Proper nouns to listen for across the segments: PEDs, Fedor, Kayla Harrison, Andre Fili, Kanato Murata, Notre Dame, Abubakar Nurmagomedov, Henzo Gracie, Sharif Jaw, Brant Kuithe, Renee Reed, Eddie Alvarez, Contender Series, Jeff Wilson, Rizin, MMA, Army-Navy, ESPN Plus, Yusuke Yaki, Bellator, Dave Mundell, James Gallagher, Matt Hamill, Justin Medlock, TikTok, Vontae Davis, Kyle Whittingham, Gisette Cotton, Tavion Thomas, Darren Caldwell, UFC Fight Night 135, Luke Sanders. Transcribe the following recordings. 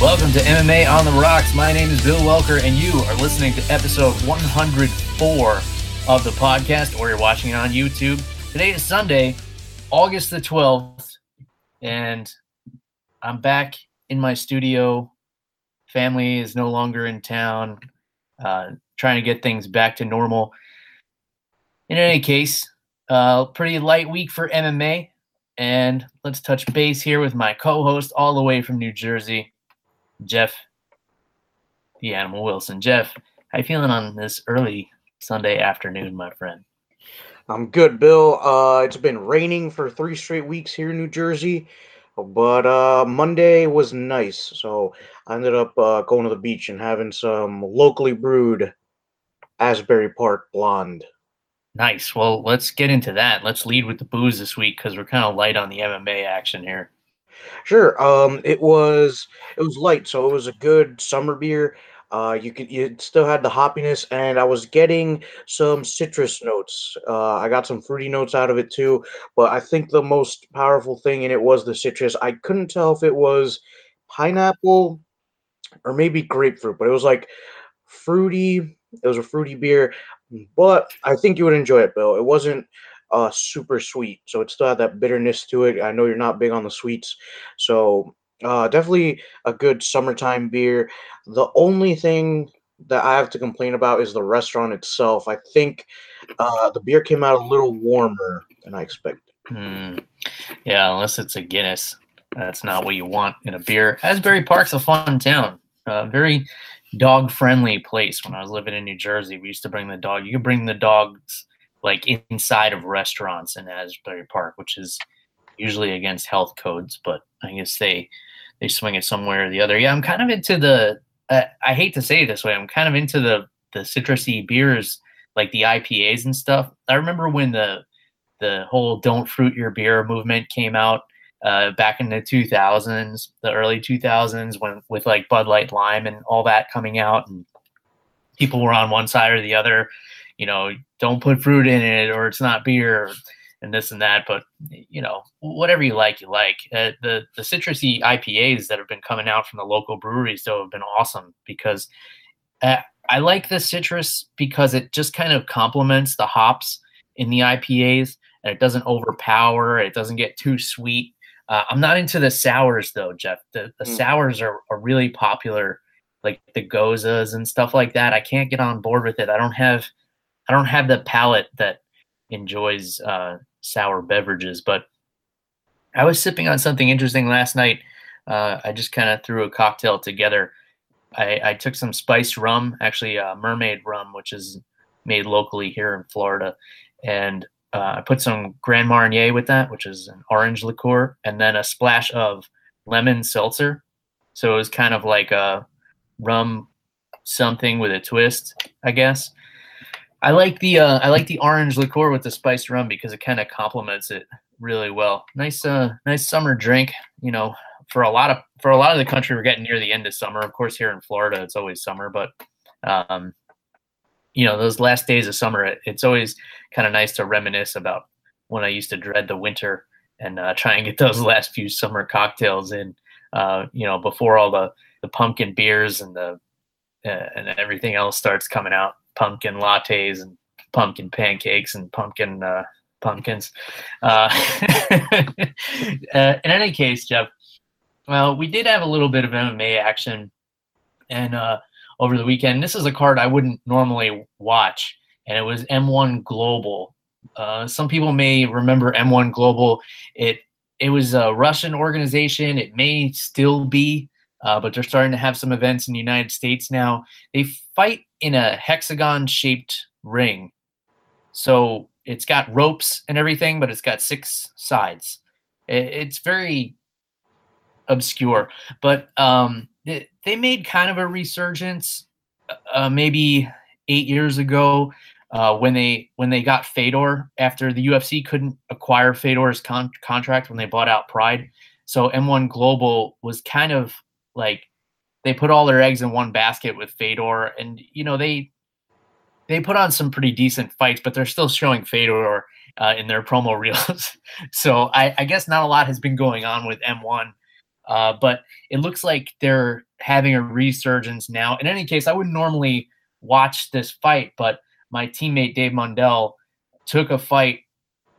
Welcome to MMA on the Rocks. My name is Bill Welker, and you are listening to episode 104 of the podcast, or you're watching it on YouTube. Today is Sunday, August the 12th, and I'm back in my studio. Family is no longer in town, trying to get things back to normal. In any case, pretty light week for MMA, and let's touch base here with my co-host all the way from New Jersey, Jeff the Animal Wilson. Jeff, how you feeling on this early Sunday afternoon, my friend? I'm good, Bill. It's been raining for 3 straight weeks here in New Jersey, but Monday was nice, so I ended up going to the beach and having some locally brewed Asbury Park Blonde. Nice. Well, let's get into that. Let's lead with the booze this week because we're kind of light on the MMA action here. Sure. It was light, so it was a good summer beer. You still had the hoppiness, and I was getting some citrus notes. I got some fruity notes out of it too, but I think the most powerful thing in it was the citrus. I couldn't tell if it was pineapple or maybe grapefruit, but it was like fruity. It was a fruity beer, but I think you would enjoy it, Bill. It wasn't super sweet, so it still had that bitterness to it. I know you're not big on the sweets, so definitely a good summertime beer. The only thing that I have to complain about is the restaurant itself. I think the beer came out a little warmer than I expected. Yeah, unless it's a Guinness. That's not what you want in a beer. Asbury Park's a fun town. Very dog-friendly place. When I was living in New Jersey, we used to bring the dog. You could bring the dogs like inside of restaurants in Asbury Park, which is usually against health codes, but I guess they swing it somewhere or the other. Yeah, I'm kind of into the I hate to say it this way, I'm kind of into the citrusy beers, like the IPAs and stuff. I remember when the whole don't fruit your beer movement came out back in the 2000s, the early 2000s, when with like Bud Light Lime and all that coming out, and people were on one side or the other, you know, don't put fruit in it or it's not beer and this and that. But, you know, whatever you like, you like. The citrusy IPAs that have been coming out from the local breweries, though, have been awesome because I like the citrus because it just kind of complements the hops in the IPAs, and it doesn't overpower. It doesn't get too sweet. I'm not into the sours, though, Jeff. The sours are really popular, like the gozas and stuff like that. I can't get on board with it. I don't have the palate that enjoys sour beverages, but I was sipping on something interesting last night. I just kind of threw a cocktail together. I took some spiced rum, actually mermaid rum, which is made locally here in Florida. And I put some Grand Marnier with that, which is an orange liqueur, and then a splash of lemon seltzer. So it was kind of like a rum something with a twist, I guess. I like the orange liqueur with the spiced rum because it kind of complements it really well. Nice summer drink. You know, for a lot of the country, we're getting near the end of summer. Of course, here in Florida, it's always summer, but you know, those last days of summer, it's always kind of nice to reminisce about when I used to dread the winter and try and get those last few summer cocktails in. You know, before all the pumpkin beers and the and everything else starts coming out. Pumpkin lattes and pumpkin pancakes and pumpkin pumpkins. In any case, Jeff, well, we did have a little bit of MMA action and over the weekend. This is a card I wouldn't normally watch, and it was M1 Global. Some people may remember M1 Global. It was a Russian organization. It may still be. But they're starting to have some events in the United States now. They fight in a hexagon-shaped ring. So it's got ropes and everything, but it's got 6 sides. It's very obscure. But they made kind of a resurgence maybe 8 years ago when they got Fedor after the UFC couldn't acquire Fedor's contract when they bought out Pride. So M1 Global was kind of like they put all their eggs in one basket with Fedor, and you know they put on some pretty decent fights, but they're still showing Fedor in their promo reels. So I guess not a lot has been going on with M1. But it looks like they're having a resurgence now. In any case, I wouldn't normally watch this fight, but my teammate Dave Mundell took a fight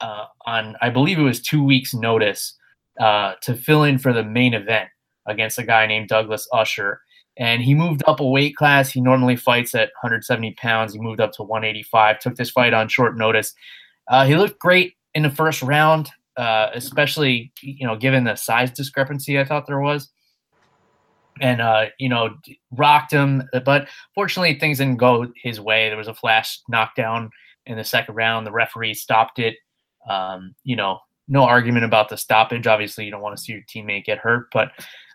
on, I believe it was 2 weeks' notice to fill in for the main event against a guy named Douglas Usher. And he moved up a weight class. He normally fights at 170 pounds. He moved up to 185, took this fight on short notice. He looked great in the first round. Especially, you know, given the size discrepancy I thought there was, and, you know, rocked him. But fortunately, things didn't go his way. There was a flash knockdown in the second round. The referee stopped it. You know, no argument about the stoppage. Obviously, you don't want to see your teammate get hurt. But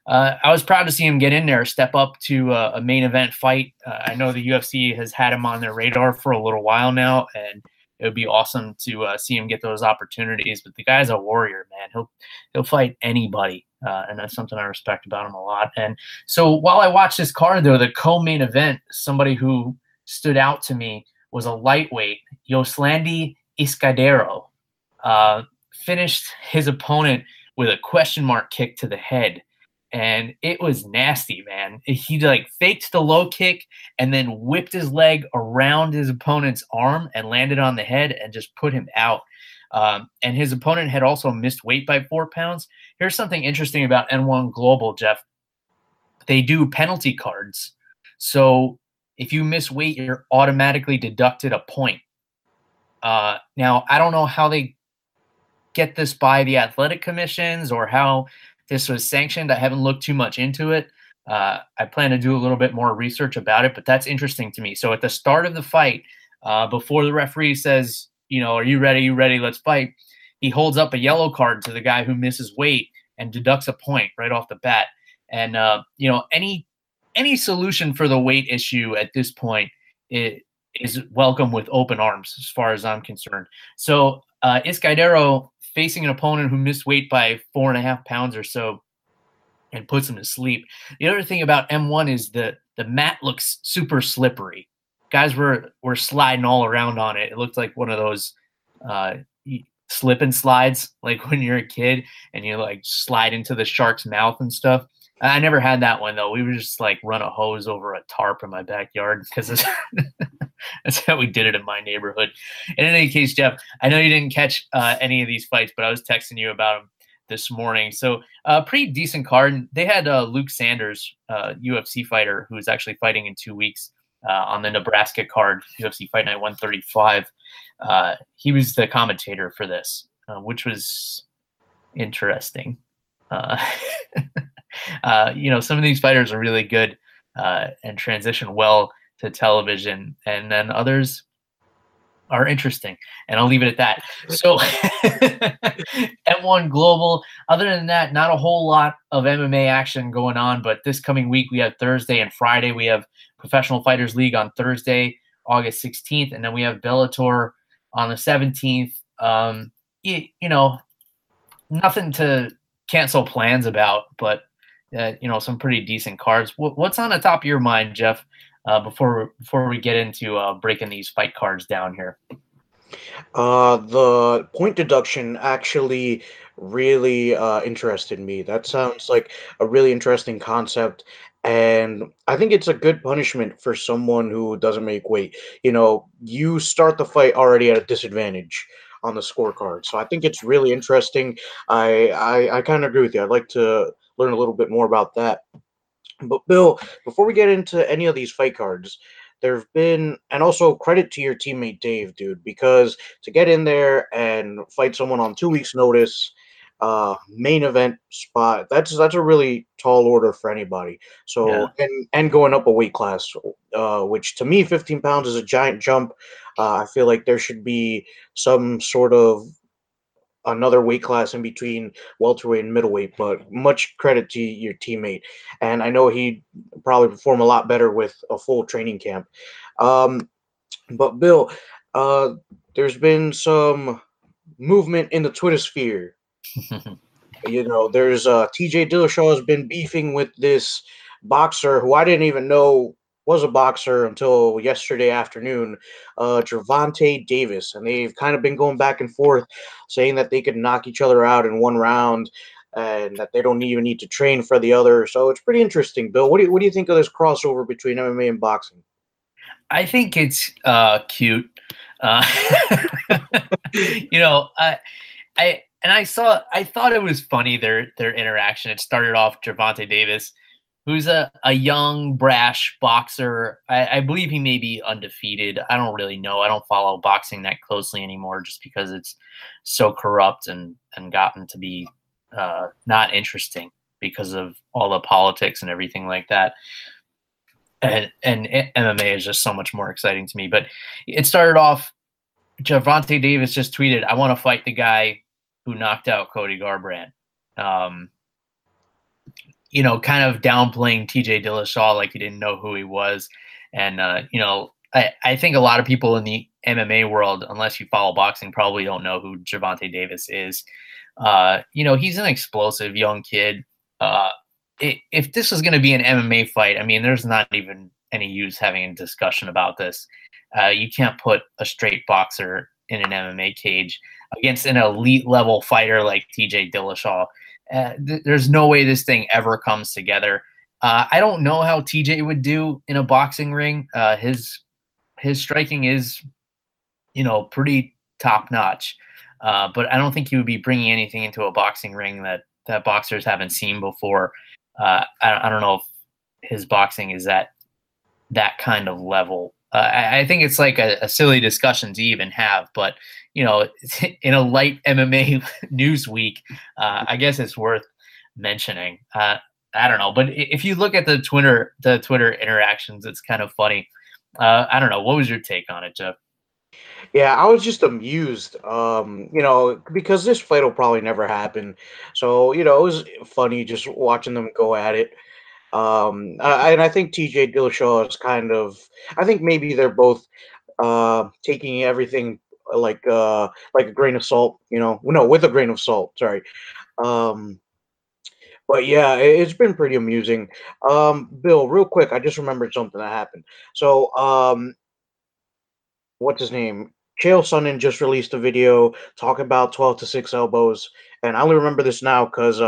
I was proud to see him get in there, step up to a main event fight. I know the UFC has had him on their radar for a little while now, and it would be awesome to see him get those opportunities. But the guy's a warrior, man. He'll fight anybody, and that's something I respect about him a lot. And so while I watched this card, though, the co-main event, somebody who stood out to me was a lightweight, Yoslandy Izcaidero, finished his opponent with a question mark kick to the head. And it was nasty, man. He like faked the low kick and then whipped his leg around his opponent's arm and landed on the head and just put him out. And his opponent had also missed weight by 4 pounds. Here's something interesting about N1 Global, Jeff. They do penalty cards. So if you miss weight, you're automatically deducted a point. Now, I don't know how they get this by the athletic commissions or how this was sanctioned. I haven't looked too much into it. I plan to do a little bit more research about it, but that's interesting to me. So at the start of the fight, before the referee says, you know, are you ready? You ready? Let's fight. He holds up a yellow card to the guy who misses weight and deducts a point right off the bat. And, you know, any solution for the weight issue at this point is welcome with open arms as far as I'm concerned. So Izcaidero facing an opponent who missed weight by 4.5 pounds or so and puts him to sleep. The other thing about M1 is the mat looks super slippery. Guys were sliding all around on it. It looked like one of those slip and slides, like when you're a kid and you like slide into the shark's mouth and stuff. I never had that one, though. We would just like run a hose over a tarp in my backyard because that's how we did it in my neighborhood. And in any case, Jeff, I know you didn't catch any of these fights, but I was texting you about them this morning. So pretty decent card. They had Luke Sanders, UFC fighter, who is actually fighting in 2 weeks on the Nebraska card, UFC Fight Night 135. He was the commentator for this, which was interesting. You know, some of these fighters are really good and transition well to television, and then others are interesting, and I'll leave it at that. So M1 Global, other than that, not a whole lot of MMA action going on, but this coming week we have Thursday and Friday. We have Professional Fighters League on Thursday, August 16th, and then we have Bellator on the 17th. You know, nothing to cancel plans about, but you know, some pretty decent cards. What's on the top of your mind, Jeff, before we get into breaking these fight cards down here? The point deduction actually really interested me. That sounds like a really interesting concept, and I think it's a good punishment for someone who doesn't make weight. You know, you start the fight already at a disadvantage on the scorecard, so I think it's really interesting. I kind of agree with you. I'd like to learn a little bit more about that. But Bill, before we get into any of these fight cards, there have been, and also credit to your teammate Dave, dude, because to get in there and fight someone on 2 weeks' notice, main event spot, that's a really tall order for anybody. So yeah. And going up a weight class, which to me 15 pounds is a giant jump. I feel like there should be some sort of another weight class in between welterweight and middleweight, but much credit to your teammate. And I know he'd probably perform a lot better with a full training camp. But Bill, there's been some movement in the Twitter sphere. You know, there's TJ Dillashaw has been beefing with this boxer who I didn't even know was a boxer until yesterday afternoon, Gervonta Davis. And they've kind of been going back and forth saying that they could knock each other out in one round and that they don't even need to train for the other. So it's pretty interesting, Bill. What do you think of this crossover between MMA and boxing? I think it's cute. You know, I thought it was funny, their interaction. It started off Gervonta Davis, who's a young, brash boxer. I believe he may be undefeated. I don't really know. I don't follow boxing that closely anymore just because it's so corrupt and gotten to be not interesting because of all the politics and everything like that. And MMA is just so much more exciting to me. But it started off, Gervonta Davis just tweeted, "I want to fight the guy who knocked out Cody Garbrandt." You know, kind of downplaying TJ Dillashaw like he didn't know who he was. And, you know, I think a lot of people in the MMA world, unless you follow boxing, probably don't know who Gervonta Davis is. You know, he's an explosive young kid. If this was going to be an MMA fight, I mean, there's not even any use having a discussion about this. You can't put a straight boxer in an MMA cage against an elite level fighter like TJ Dillashaw. There's no way this thing ever comes together. I don't know how TJ would do in a boxing ring. His striking is, you know, pretty top notch. But I don't think he would be bringing anything into a boxing ring that boxers haven't seen before. I don't know if his boxing is at that kind of level. I think it's like a silly discussion to even have, but you know, in a light MMA news week, I guess it's worth mentioning. I don't know, but if you look at the Twitter interactions, it's kind of funny. I don't know. What was your take on it, Jeff? Yeah, I was just amused, you know, because this fight will probably never happen. So, you know, it was funny just watching them go at it. And I think TJ Dillashaw is kind of, I think maybe they're both taking everything like a grain of salt, you know, no, with a grain of salt, sorry. But yeah, it's been pretty amusing. Bill, real quick, I just remembered something that happened. So, what's his name? Chael Sonnen just released a video talking about 12 to 6 elbows. And I only remember this now because,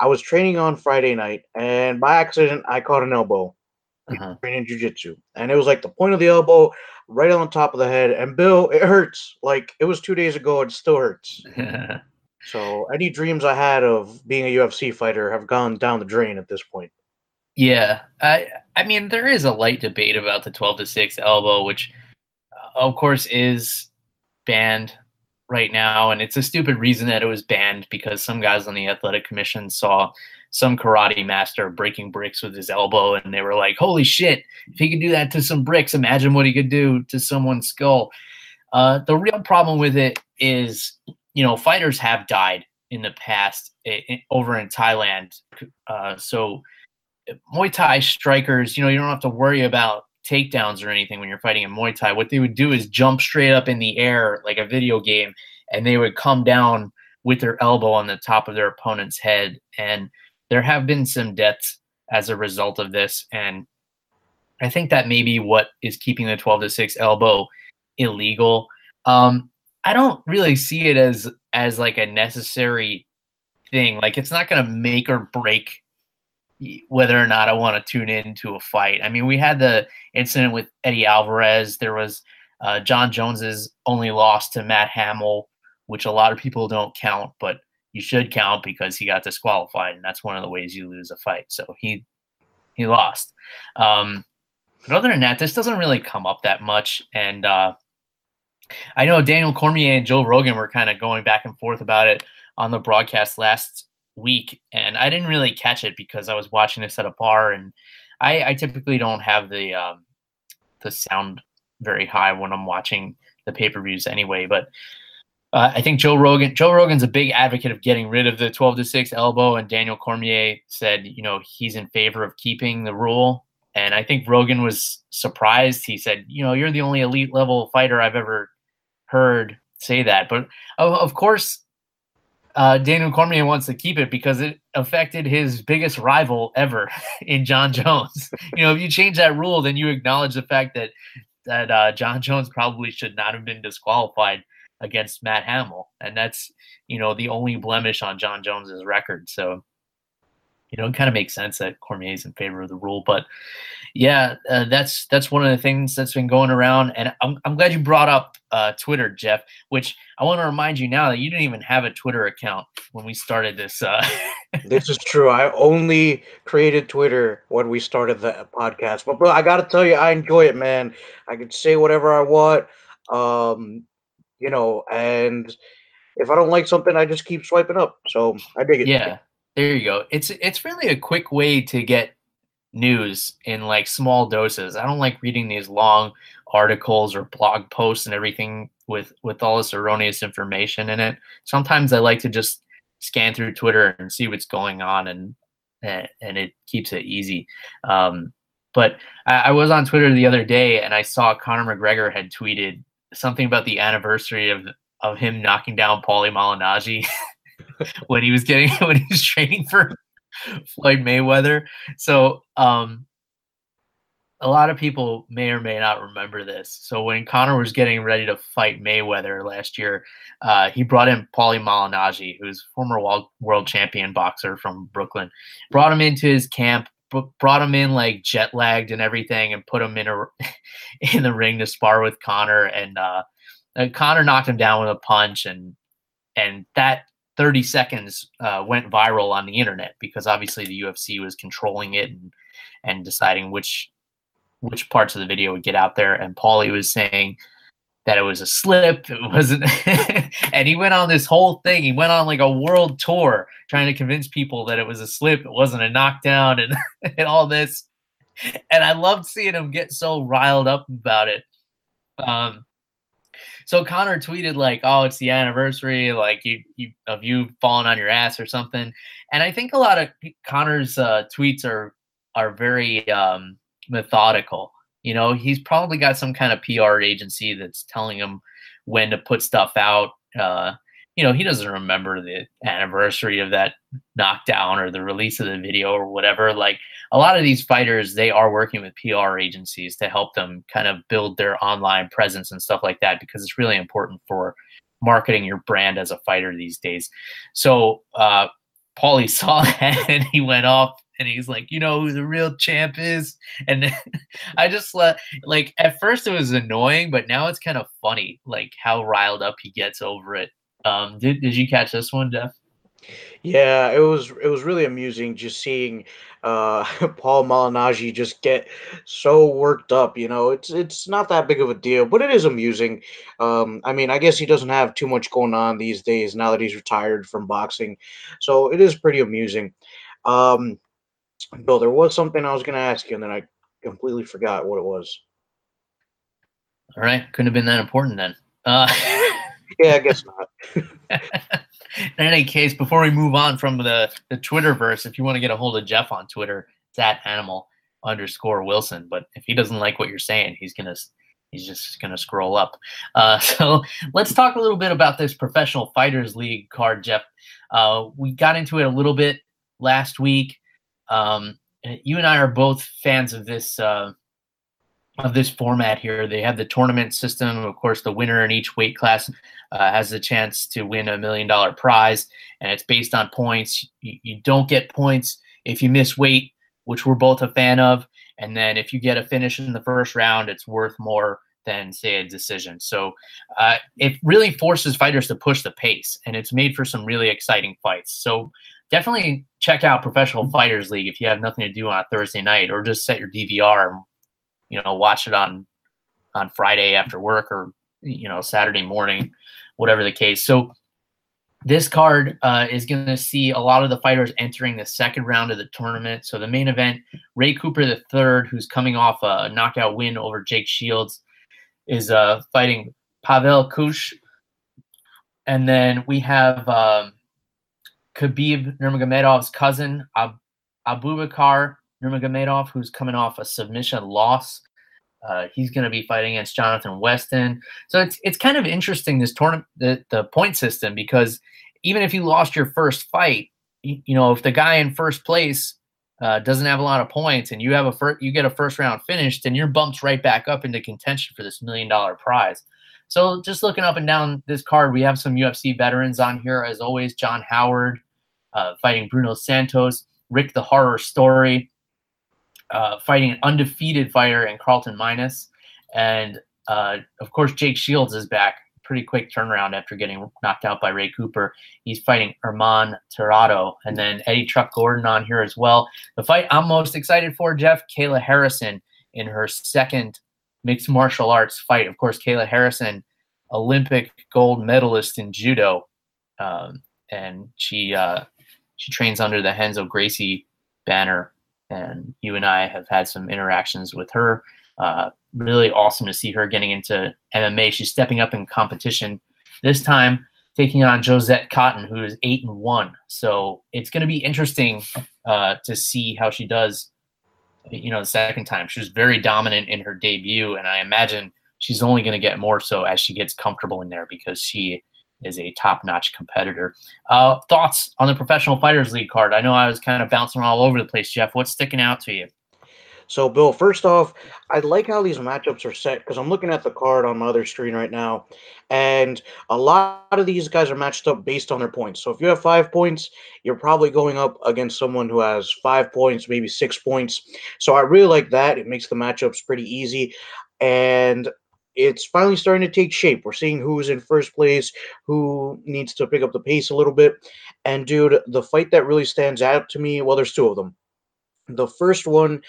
I was training on Friday night, and by accident, I caught an elbow training jiu-jitsu. And it was like the point of the elbow right on top of the head. And, Bill, it hurts. Like, it was 2 days ago, it still hurts. So any dreams I had of being a UFC fighter have gone down the drain at this point. Yeah. I mean, there is a light debate about the 12 to 6 elbow, which, of course, is banned right now, and it's a stupid reason that it was banned because some guys on the athletic commission saw some karate master breaking bricks with his elbow, and they were like, holy shit, if he could do that to some bricks, imagine what he could do to someone's skull. The real problem with it is, you know, fighters have died in the past over in Thailand. So Muay Thai strikers, you know, you don't have to worry about takedowns or anything when you're fighting in Muay Thai. What they would do is jump straight up in the air like a video game, and they would come down with their elbow on the top of their opponent's head. And there have been some deaths as a result of this. And I think that may be what is keeping the 12 to 6 elbow illegal. I don't really see it as like a necessary thing. Like, it's not going to make or break whether or not I want to tune into a fight. I mean, we had the incident with Eddie Alvarez. There was John Jones's only loss to Matt Hamill, which a lot of people don't count, but you should count because he got disqualified, and that's one of the ways you lose a fight. So he lost. But other than that, this doesn't really come up that much. And I know Daniel Cormier and Joe Rogan were kind of going back and forth about it on the broadcast last week, and I didn't really catch it because I was watching this at a bar, and I typically don't have the sound very high when I'm watching the pay-per-views anyway. But I think Joe Rogan's a big advocate of getting rid of the 12-6 elbow, and Daniel Cormier said, you know, he's in favor of keeping the rule. And I think Rogan was surprised. He said, you know, you're the only elite level fighter I've ever heard say that. But of course, Daniel Cormier wants to keep it because it affected his biggest rival ever in John Jones. You know, if you change that rule, then you acknowledge the fact that John Jones probably should not have been disqualified against Matt Hamill. And that's, you know, the only blemish on John Jones's record. So, you know, it kind of makes sense that Cormier is in favor of the rule. But yeah, that's one of the things that's been going around. And I'm glad you brought up Twitter, Jeff, which I want to remind you now that you didn't even have a Twitter account when we started this. This is true. I only created Twitter when we started the podcast. But bro, I got to tell you, I enjoy it, man. I can say whatever I want, you know, and if I don't like something, I just keep swiping up. So I dig it. Yeah. There you go. It's really a quick way to get news in like small doses. I don't like reading these long articles or blog posts and everything with all this erroneous information in it. Sometimes I like to just scan through Twitter and see what's going on, and it keeps it easy. But I was on Twitter the other day and I saw Conor McGregor had tweeted something about the anniversary of him knocking down Paulie Malignaggi. when he was training for Floyd Mayweather. So a lot of people may or may not remember this. So when Conor was getting ready to fight Mayweather last year, he brought in Paulie Malignaggi, who's former world champion boxer from Brooklyn, brought him into his camp, brought him in like jet lagged and everything, and put him in the ring to spar with Conor. And Conor knocked him down with a punch, and that 30 seconds went viral on the internet because obviously the UFC was controlling it and deciding which parts of the video would get out there. And Paulie was saying that it was a slip. It wasn't. And he went on this whole thing. He went on like a world tour trying to convince people that it was a slip. It wasn't a knockdown and all this. And I loved seeing him get so riled up about it. So Conor tweeted like, "Oh, it's the anniversary, like you falling on your ass or something." And I think a lot of Conor's tweets are very methodical. You know, he's probably got some kind of PR agency that's telling him when to put stuff out. You know, he doesn't remember the anniversary of that knockdown or the release of the video or whatever. Like a lot of these fighters, they are working with PR agencies to help them kind of build their online presence and stuff like that, because it's really important for marketing your brand as a fighter these days. So Paulie saw that and he went off and he's like, "You know who the real champ is?" And I just like at first it was annoying, but now it's kind of funny, like how riled up he gets over it. Did you catch this one, Jeff? Yeah, it was really amusing just seeing Paulie Malignaggi just get so worked up. You know, it's not that big of a deal, but it is amusing. I mean, I guess he doesn't have too much going on these days now that he's retired from boxing, so it is pretty amusing. Bill, there was something I was going to ask you, and then I completely forgot what it was. All right, couldn't have been that important then. Yeah, I guess not. In any case, before we move on from the Twitterverse, if you want to get a hold of Jeff on Twitter, it's @animal_Wilson. But if he doesn't like what you're saying, he's just gonna scroll up. So let's talk a little bit about this Professional Fighters League card, Jeff. We got into it a little bit last week. You and I are both fans of this. Of this format here. They have the tournament system. Of course, the winner in each weight class has the chance to win a $1 million prize, and it's based on points. You don't get points if you miss weight, which we're both a fan of. And then if you get a finish in the first round, it's worth more than, say, a decision. So it really forces fighters to push the pace, and it's made for some really exciting fights. So definitely check out Professional Fighters League if you have nothing to do on a Thursday night, or just set your DVR and, you know, watch it on Friday after work, or, you know, Saturday morning, whatever the case. So this card is going to see a lot of the fighters entering the second round of the tournament. So the main event, Ray Cooper III, who's coming off a knockout win over Jake Shields, is fighting Pavel Kuch. And then we have Khabib Nurmagomedov's cousin, Abubakar Nurmagomedov, who's coming off a submission loss. He's going to be fighting against Jonathan Weston. So it's kind of interesting, this tournament, the point system, because even if you lost your first fight, you know, if the guy in first place doesn't have a lot of points and you have you get a first round finish, then you're bumped right back up into contention for this $1 million prize. So just looking up and down this card, we have some UFC veterans on here as always. John Howard fighting Bruno Santos, Rick the Horror Story fighting an undefeated fighter in Carlton Minus, and of course Jake Shields is back. Pretty quick turnaround after getting knocked out by Ray Cooper. He's fighting Arman Tarrado, and then Eddie Truck Gordon on here as well. The fight I'm most excited for, Jeff, Kayla Harrison in her second mixed martial arts fight. Of course, Kayla Harrison, Olympic gold medalist in judo, and she trains under the Henzo Gracie banner. And you and I have had some interactions with her. Really awesome to see her getting into MMA. She's stepping up in competition this time, taking on Gisette Cotton, who is 8-1. So it's going to be interesting to see how she does. You know, the second time she was very dominant in her debut, and I imagine she's only going to get more so as she gets comfortable in there, because she is a top-notch competitor. Thoughts on the Professional Fighters League card? I know I was kind of bouncing all over the place, Jeff. What's sticking out to you? So, Bill, first off, I like how these matchups are set, because I'm looking at the card on my other screen right now, and a lot of these guys are matched up based on their points. So if you have 5 points, you're probably going up against someone who has 5 points, maybe 6 points. So I really like that. It makes the matchups pretty easy, and it's finally starting to take shape. We're seeing who's in first place, who needs to pick up the pace a little bit. And, dude, the fight that really stands out to me, well, there's two of them. The first one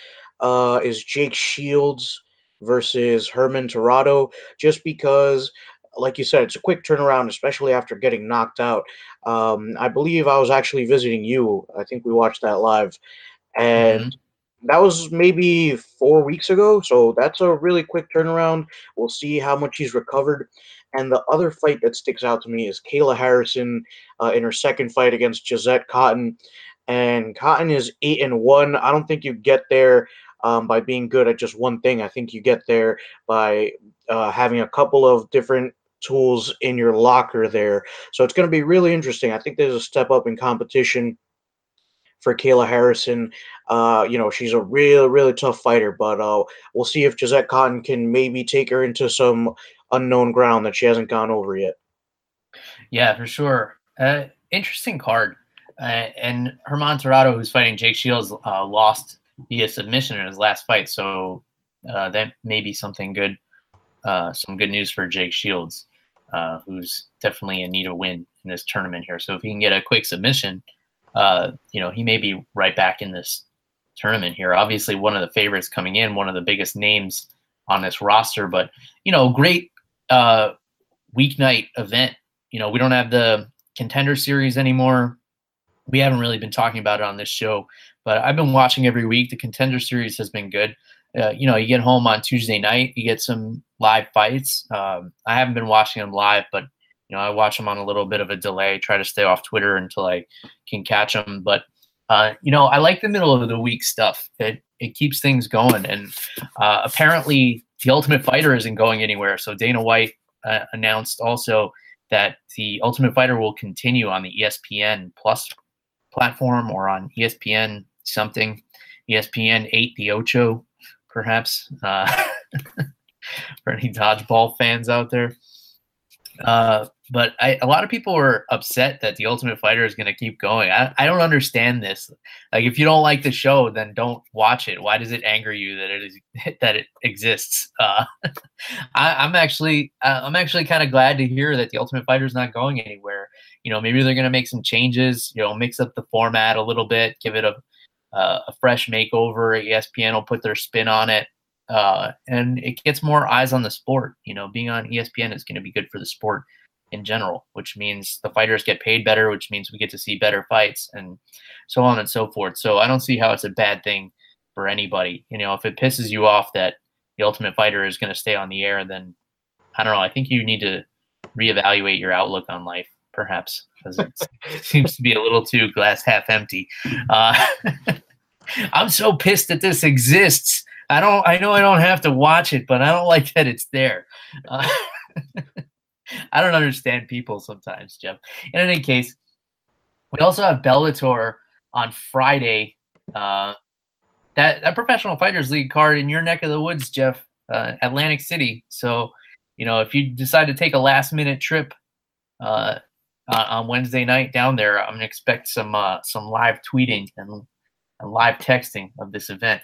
is Jake Shields versus Herman Torrado, just because, like you said, it's a quick turnaround, especially after getting knocked out. I believe I was actually visiting you. I think we watched that live. And that was maybe 4 weeks ago, so that's a really quick turnaround. We'll see how much he's recovered. And the other fight that sticks out to me is Kayla Harrison in her second fight against Gisette Cotton. And Cotton is 8-1. I don't think you get there by being good at just one thing. I think you get there by having a couple of different tools in your locker there. So it's going to be really interesting. I think there's a step up in competition for Kayla Harrison. You know, she's a real, really tough fighter, but we'll see if Gisette Cotton can maybe take her into some unknown ground that she hasn't gone over yet. Yeah, for sure. Interesting card. And Herman Tarrado, who's fighting Jake Shields, lost via submission in his last fight. So that may be something good, some good news for Jake Shields, who's definitely in need of a win in this tournament here. So if he can get a quick submission, you know, he may be right back in this tournament here. Obviously, one of the favorites coming in, one of the biggest names on this roster. But, you know, great weeknight event. You know, we don't have the Contender Series anymore. We haven't really been talking about it on this show, but I've been watching every week. The Contender Series has been good. You know, you get home on Tuesday night, you get some live fights. I haven't been watching them live, but, you know, I watch them on a little bit of a delay, try to stay off Twitter until I can catch them. But, you know, I like the middle of the week stuff. It keeps things going. And apparently the Ultimate Fighter isn't going anywhere. So Dana White announced also that the Ultimate Fighter will continue on the ESPN Plus platform, or on ESPN something, ESPN 8 the Ocho, perhaps, for any dodgeball fans out there. But a lot of people are upset that the Ultimate Fighter is going to keep going. I don't understand this. Like, if you don't like the show, then don't watch it. Why does it anger you that it exists? I'm actually kind of glad to hear that the Ultimate Fighter is not going anywhere. You know, maybe they're going to make some changes. You know, mix up the format a little bit, give it a fresh makeover. ESPN will put their spin on it. And it gets more eyes on the sport. You know, being on ESPN is going to be good for the sport in general, which means the fighters get paid better, which means we get to see better fights, and so on and so forth. So I don't see how it's a bad thing for anybody. You know, if it pisses you off that the Ultimate Fighter is going to stay on the air, then I don't know. I think you need to reevaluate your outlook on life, perhaps, because it seems to be a little too glass half empty. I'm so pissed that this exists. I know I don't have to watch it, but I don't like that it's there. I don't understand people sometimes, Jeff. In any case, we also have Bellator on Friday. That Professional Fighters League card in your neck of the woods, Jeff, Atlantic City. So, you know, if you decide to take a last-minute trip on Wednesday night down there, I'm going to expect some live tweeting and live texting of this event.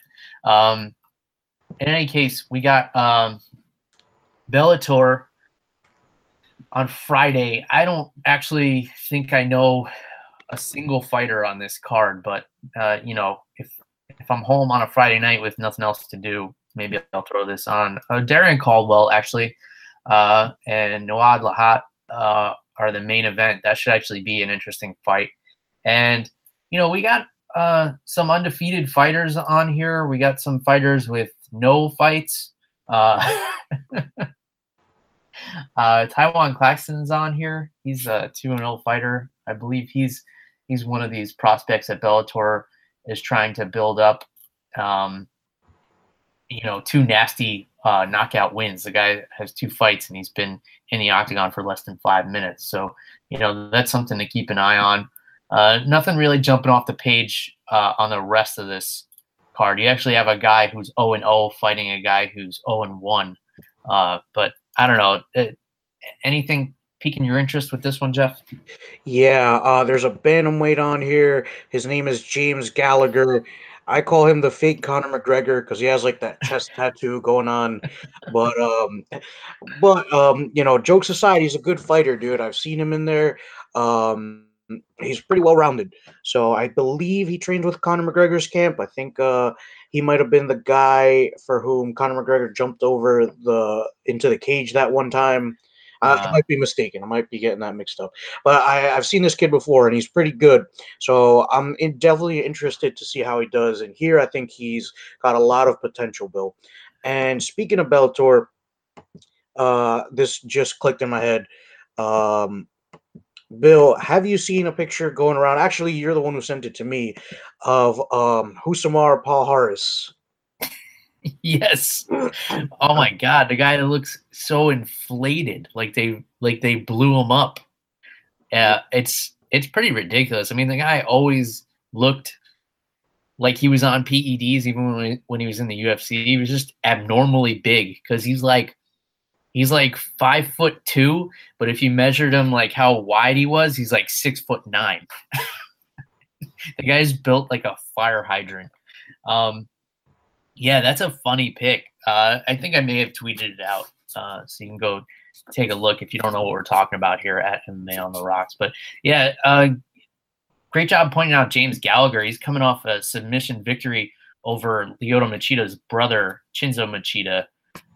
In any case, we got Bellator on Friday. I don't actually think I know a single fighter on this card, but, you know, if I'm home on a Friday night with nothing else to do, maybe I'll throw this on. Darren Caldwell, actually, and Noad Lahat are the main event. That should actually be an interesting fight. And, you know, we got some undefeated fighters on here. We got some fighters with no fights. Taiwan Claxton's on here. He's a 2-0 fighter. I believe he's one of these prospects that Bellator is trying to build up. You know, two nasty knockout wins. The guy has two fights and he's been in the octagon for less than 5 minutes. So, you know, that's something to keep an eye on. Nothing really jumping off the page on the rest of this card. You actually have a guy who's 0-0 fighting a guy who's 0-1. But I don't know. Anything piquing your interest with this one, Jeff? Yeah, there's a bantamweight on here. His name is James Gallagher. I call him the fake Conor McGregor because he has like that chest tattoo going on. But you know, jokes aside, he's a good fighter, dude. I've seen him in there. He's pretty well-rounded. So I believe he trained with Conor McGregor's camp. I think he might have been the guy for whom Conor McGregor jumped over into the cage that one time. I might be mistaken. I might be getting that mixed up. But I've seen this kid before, and he's pretty good. So I'm definitely interested to see how he does. And here I think he's got a lot of potential, Bill. And speaking of Bellator, this just clicked in my head. Bill, have you seen a picture going around? Actually, you're the one who sent it to me, of Husamar Paul Harris. Yes. Oh my God, the guy that looks so inflated, like they blew him up. It's pretty ridiculous. I mean, the guy always looked like he was on PEDs, even when he was in the UFC. He was just abnormally big because he's like 5'2", but if you measured him like how wide he was, he's like 6'9". The guy's built like a fire hydrant. Yeah, that's a funny pick. I think I may have tweeted it out, so you can go take a look if you don't know what we're talking about here at MMA on the Rocks. But, yeah, great job pointing out James Gallagher. He's coming off a submission victory over Lyoto Machida's brother, Chinzo Machida,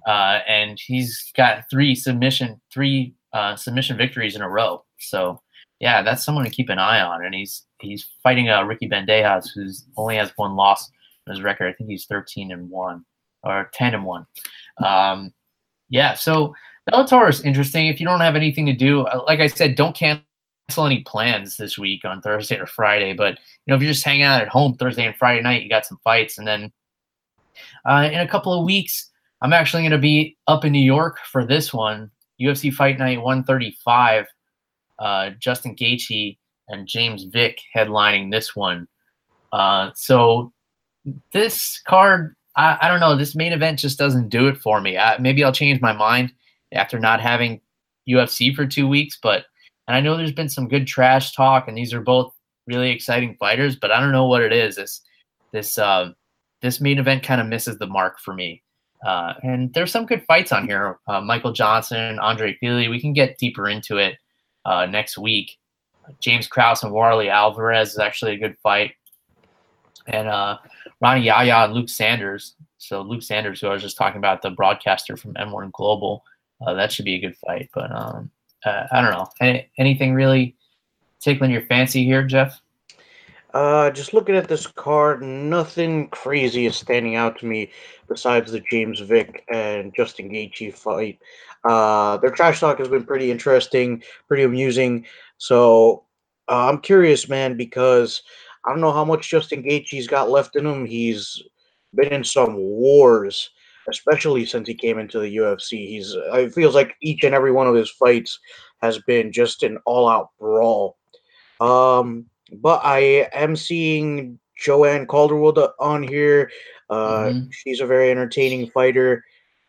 and he's got three submission victories in a row. So, yeah, that's someone to keep an eye on. And he's fighting Ricky Bandejas, who's only has one loss. His record, I think he's 13-1 or 10-1. Yeah, so Bellator is interesting. If you don't have anything to do, like I said, don't cancel any plans this week on Thursday or Friday. But you know, if you're just hanging out at home Thursday and Friday night, you got some fights, and then in a couple of weeks, I'm actually going to be up in New York for this one, UFC Fight Night 135. Justin Gaethje and James Vick headlining this one. So. This card, I don't know. This main event just doesn't do it for me. Maybe I'll change my mind after not having UFC for 2 weeks. And I know there's been some good trash talk, and these are both really exciting fighters. But I don't know what it is. This main event kind of misses the mark for me. And there's some good fights on here. Michael Johnson, Andre Fili. We can get deeper into it next week. James Krause and Warley Alvarez is actually a good fight. And Ronnie Yaya and Luke Sanders. So Luke Sanders, who I was just talking about, the broadcaster from M1 Global, that should be a good fight. But I don't know. Anything really tickling your fancy here, Jeff? Just looking at this card, nothing crazy is standing out to me besides the James Vick and Justin Gaethje fight. Their trash talk has been pretty interesting, pretty amusing. So I'm curious, man, because I don't know how much Justin Gaethje's got left in him. He's been in some wars, especially since he came into the UFC. It feels like each and every one of his fights has been just an all-out brawl. But I am seeing Joanne Calderwood on here. She's a very entertaining fighter.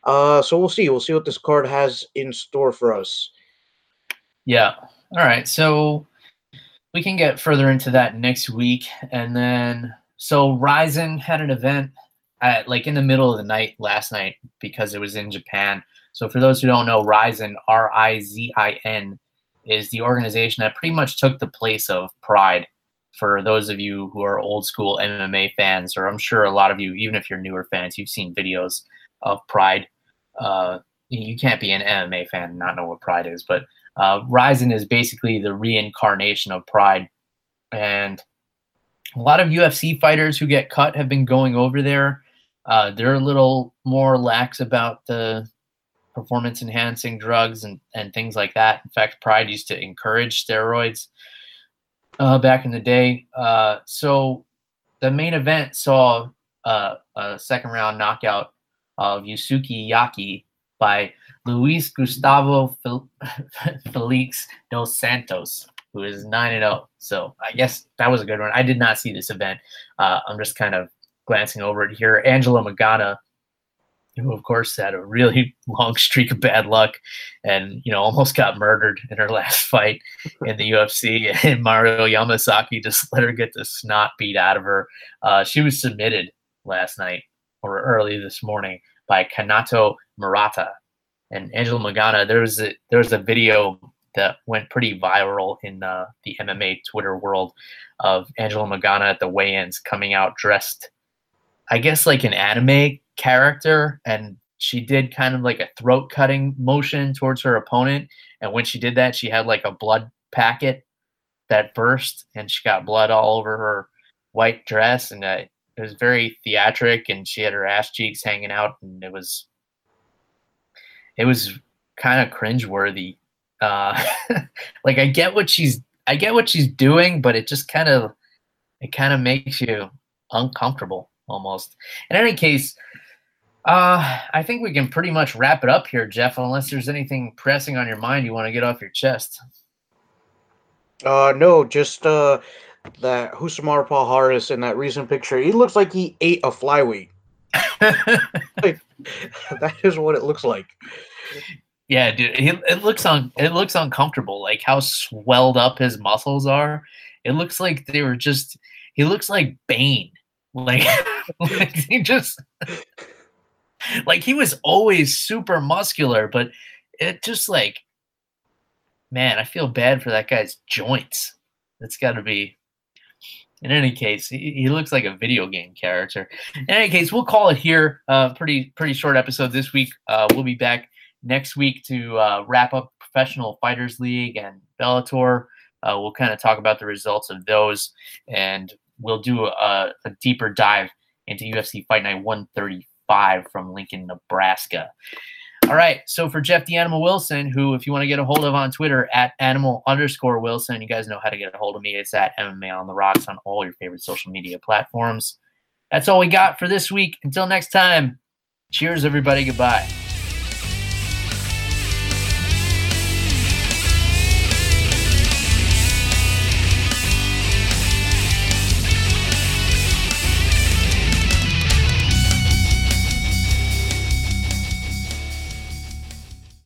So we'll see. We'll see what this card has in store for us. Yeah. All right. So we can get further into that next week. And then, so Rizin had an event at like in the middle of the night last night because it was in Japan. So for those who don't know, Rizin, R-I-Z-I-N, is the organization that pretty much took the place of Pride. For those of you who are old school MMA fans, or I'm sure a lot of you, even if you're newer fans, you've seen videos of Pride. You can't be an MMA fan and not know what Pride is, but Rizin is basically the reincarnation of Pride. And a lot of UFC fighters who get cut have been going over there. They're a little more lax about the performance-enhancing drugs and things like that. In fact, Pride used to encourage steroids back in the day. So the main event saw a second-round knockout of Yusuke Yaki by Luis Gustavo Felix dos Santos, who is 9-0. So I guess that was a good one. I did not see this event. I'm just kind of glancing over it here. Angela Magana, who, of course, had a really long streak of bad luck and, you know, almost got murdered in her last fight in the UFC. And Mario Yamasaki just let her get the snot beat out of her. She was submitted last night or early this morning by Kanato Murata. And Angela Magana, there was a video that went pretty viral in the MMA Twitter world of Angela Magana at the weigh-ins coming out dressed, I guess, like an anime character, and she did kind of like a throat cutting motion towards her opponent, and when she did that she had like a blood packet that burst and she got blood all over her white dress, and it was very theatric, and she had her ass cheeks hanging out, and it was kind of cringeworthy. Like I get what she's doing, but it kind of makes you uncomfortable almost. In any case, I think we can pretty much wrap it up here, Jeff, unless there's anything pressing on your mind you want to get off your chest. No, just that Husamar Paul Harris in that recent picture, he looks like he ate a flyweight. Like, that is what it looks like. Yeah, dude, it looks uncomfortable, like how swelled up his muscles are. It looks like he looks like Bane. Like he just like he was always super muscular, but it just like, man, I feel bad for that guy's joints. That's got to be. In any case, he looks like a video game character. In any case, we'll call it here. Pretty short episode this week. We'll be back next week to wrap up Professional Fighters League and Bellator. We'll kind of talk about the results of those, and we'll do a deeper dive into UFC Fight Night 135 from Lincoln, Nebraska. All right. So for Jeff the Animal Wilson, who, if you want to get a hold of on Twitter, @animal_Wilson, you guys know how to get a hold of me. It's @MMA on the Rocks on all your favorite social media platforms. That's all we got for this week. Until next time, cheers, everybody. Goodbye.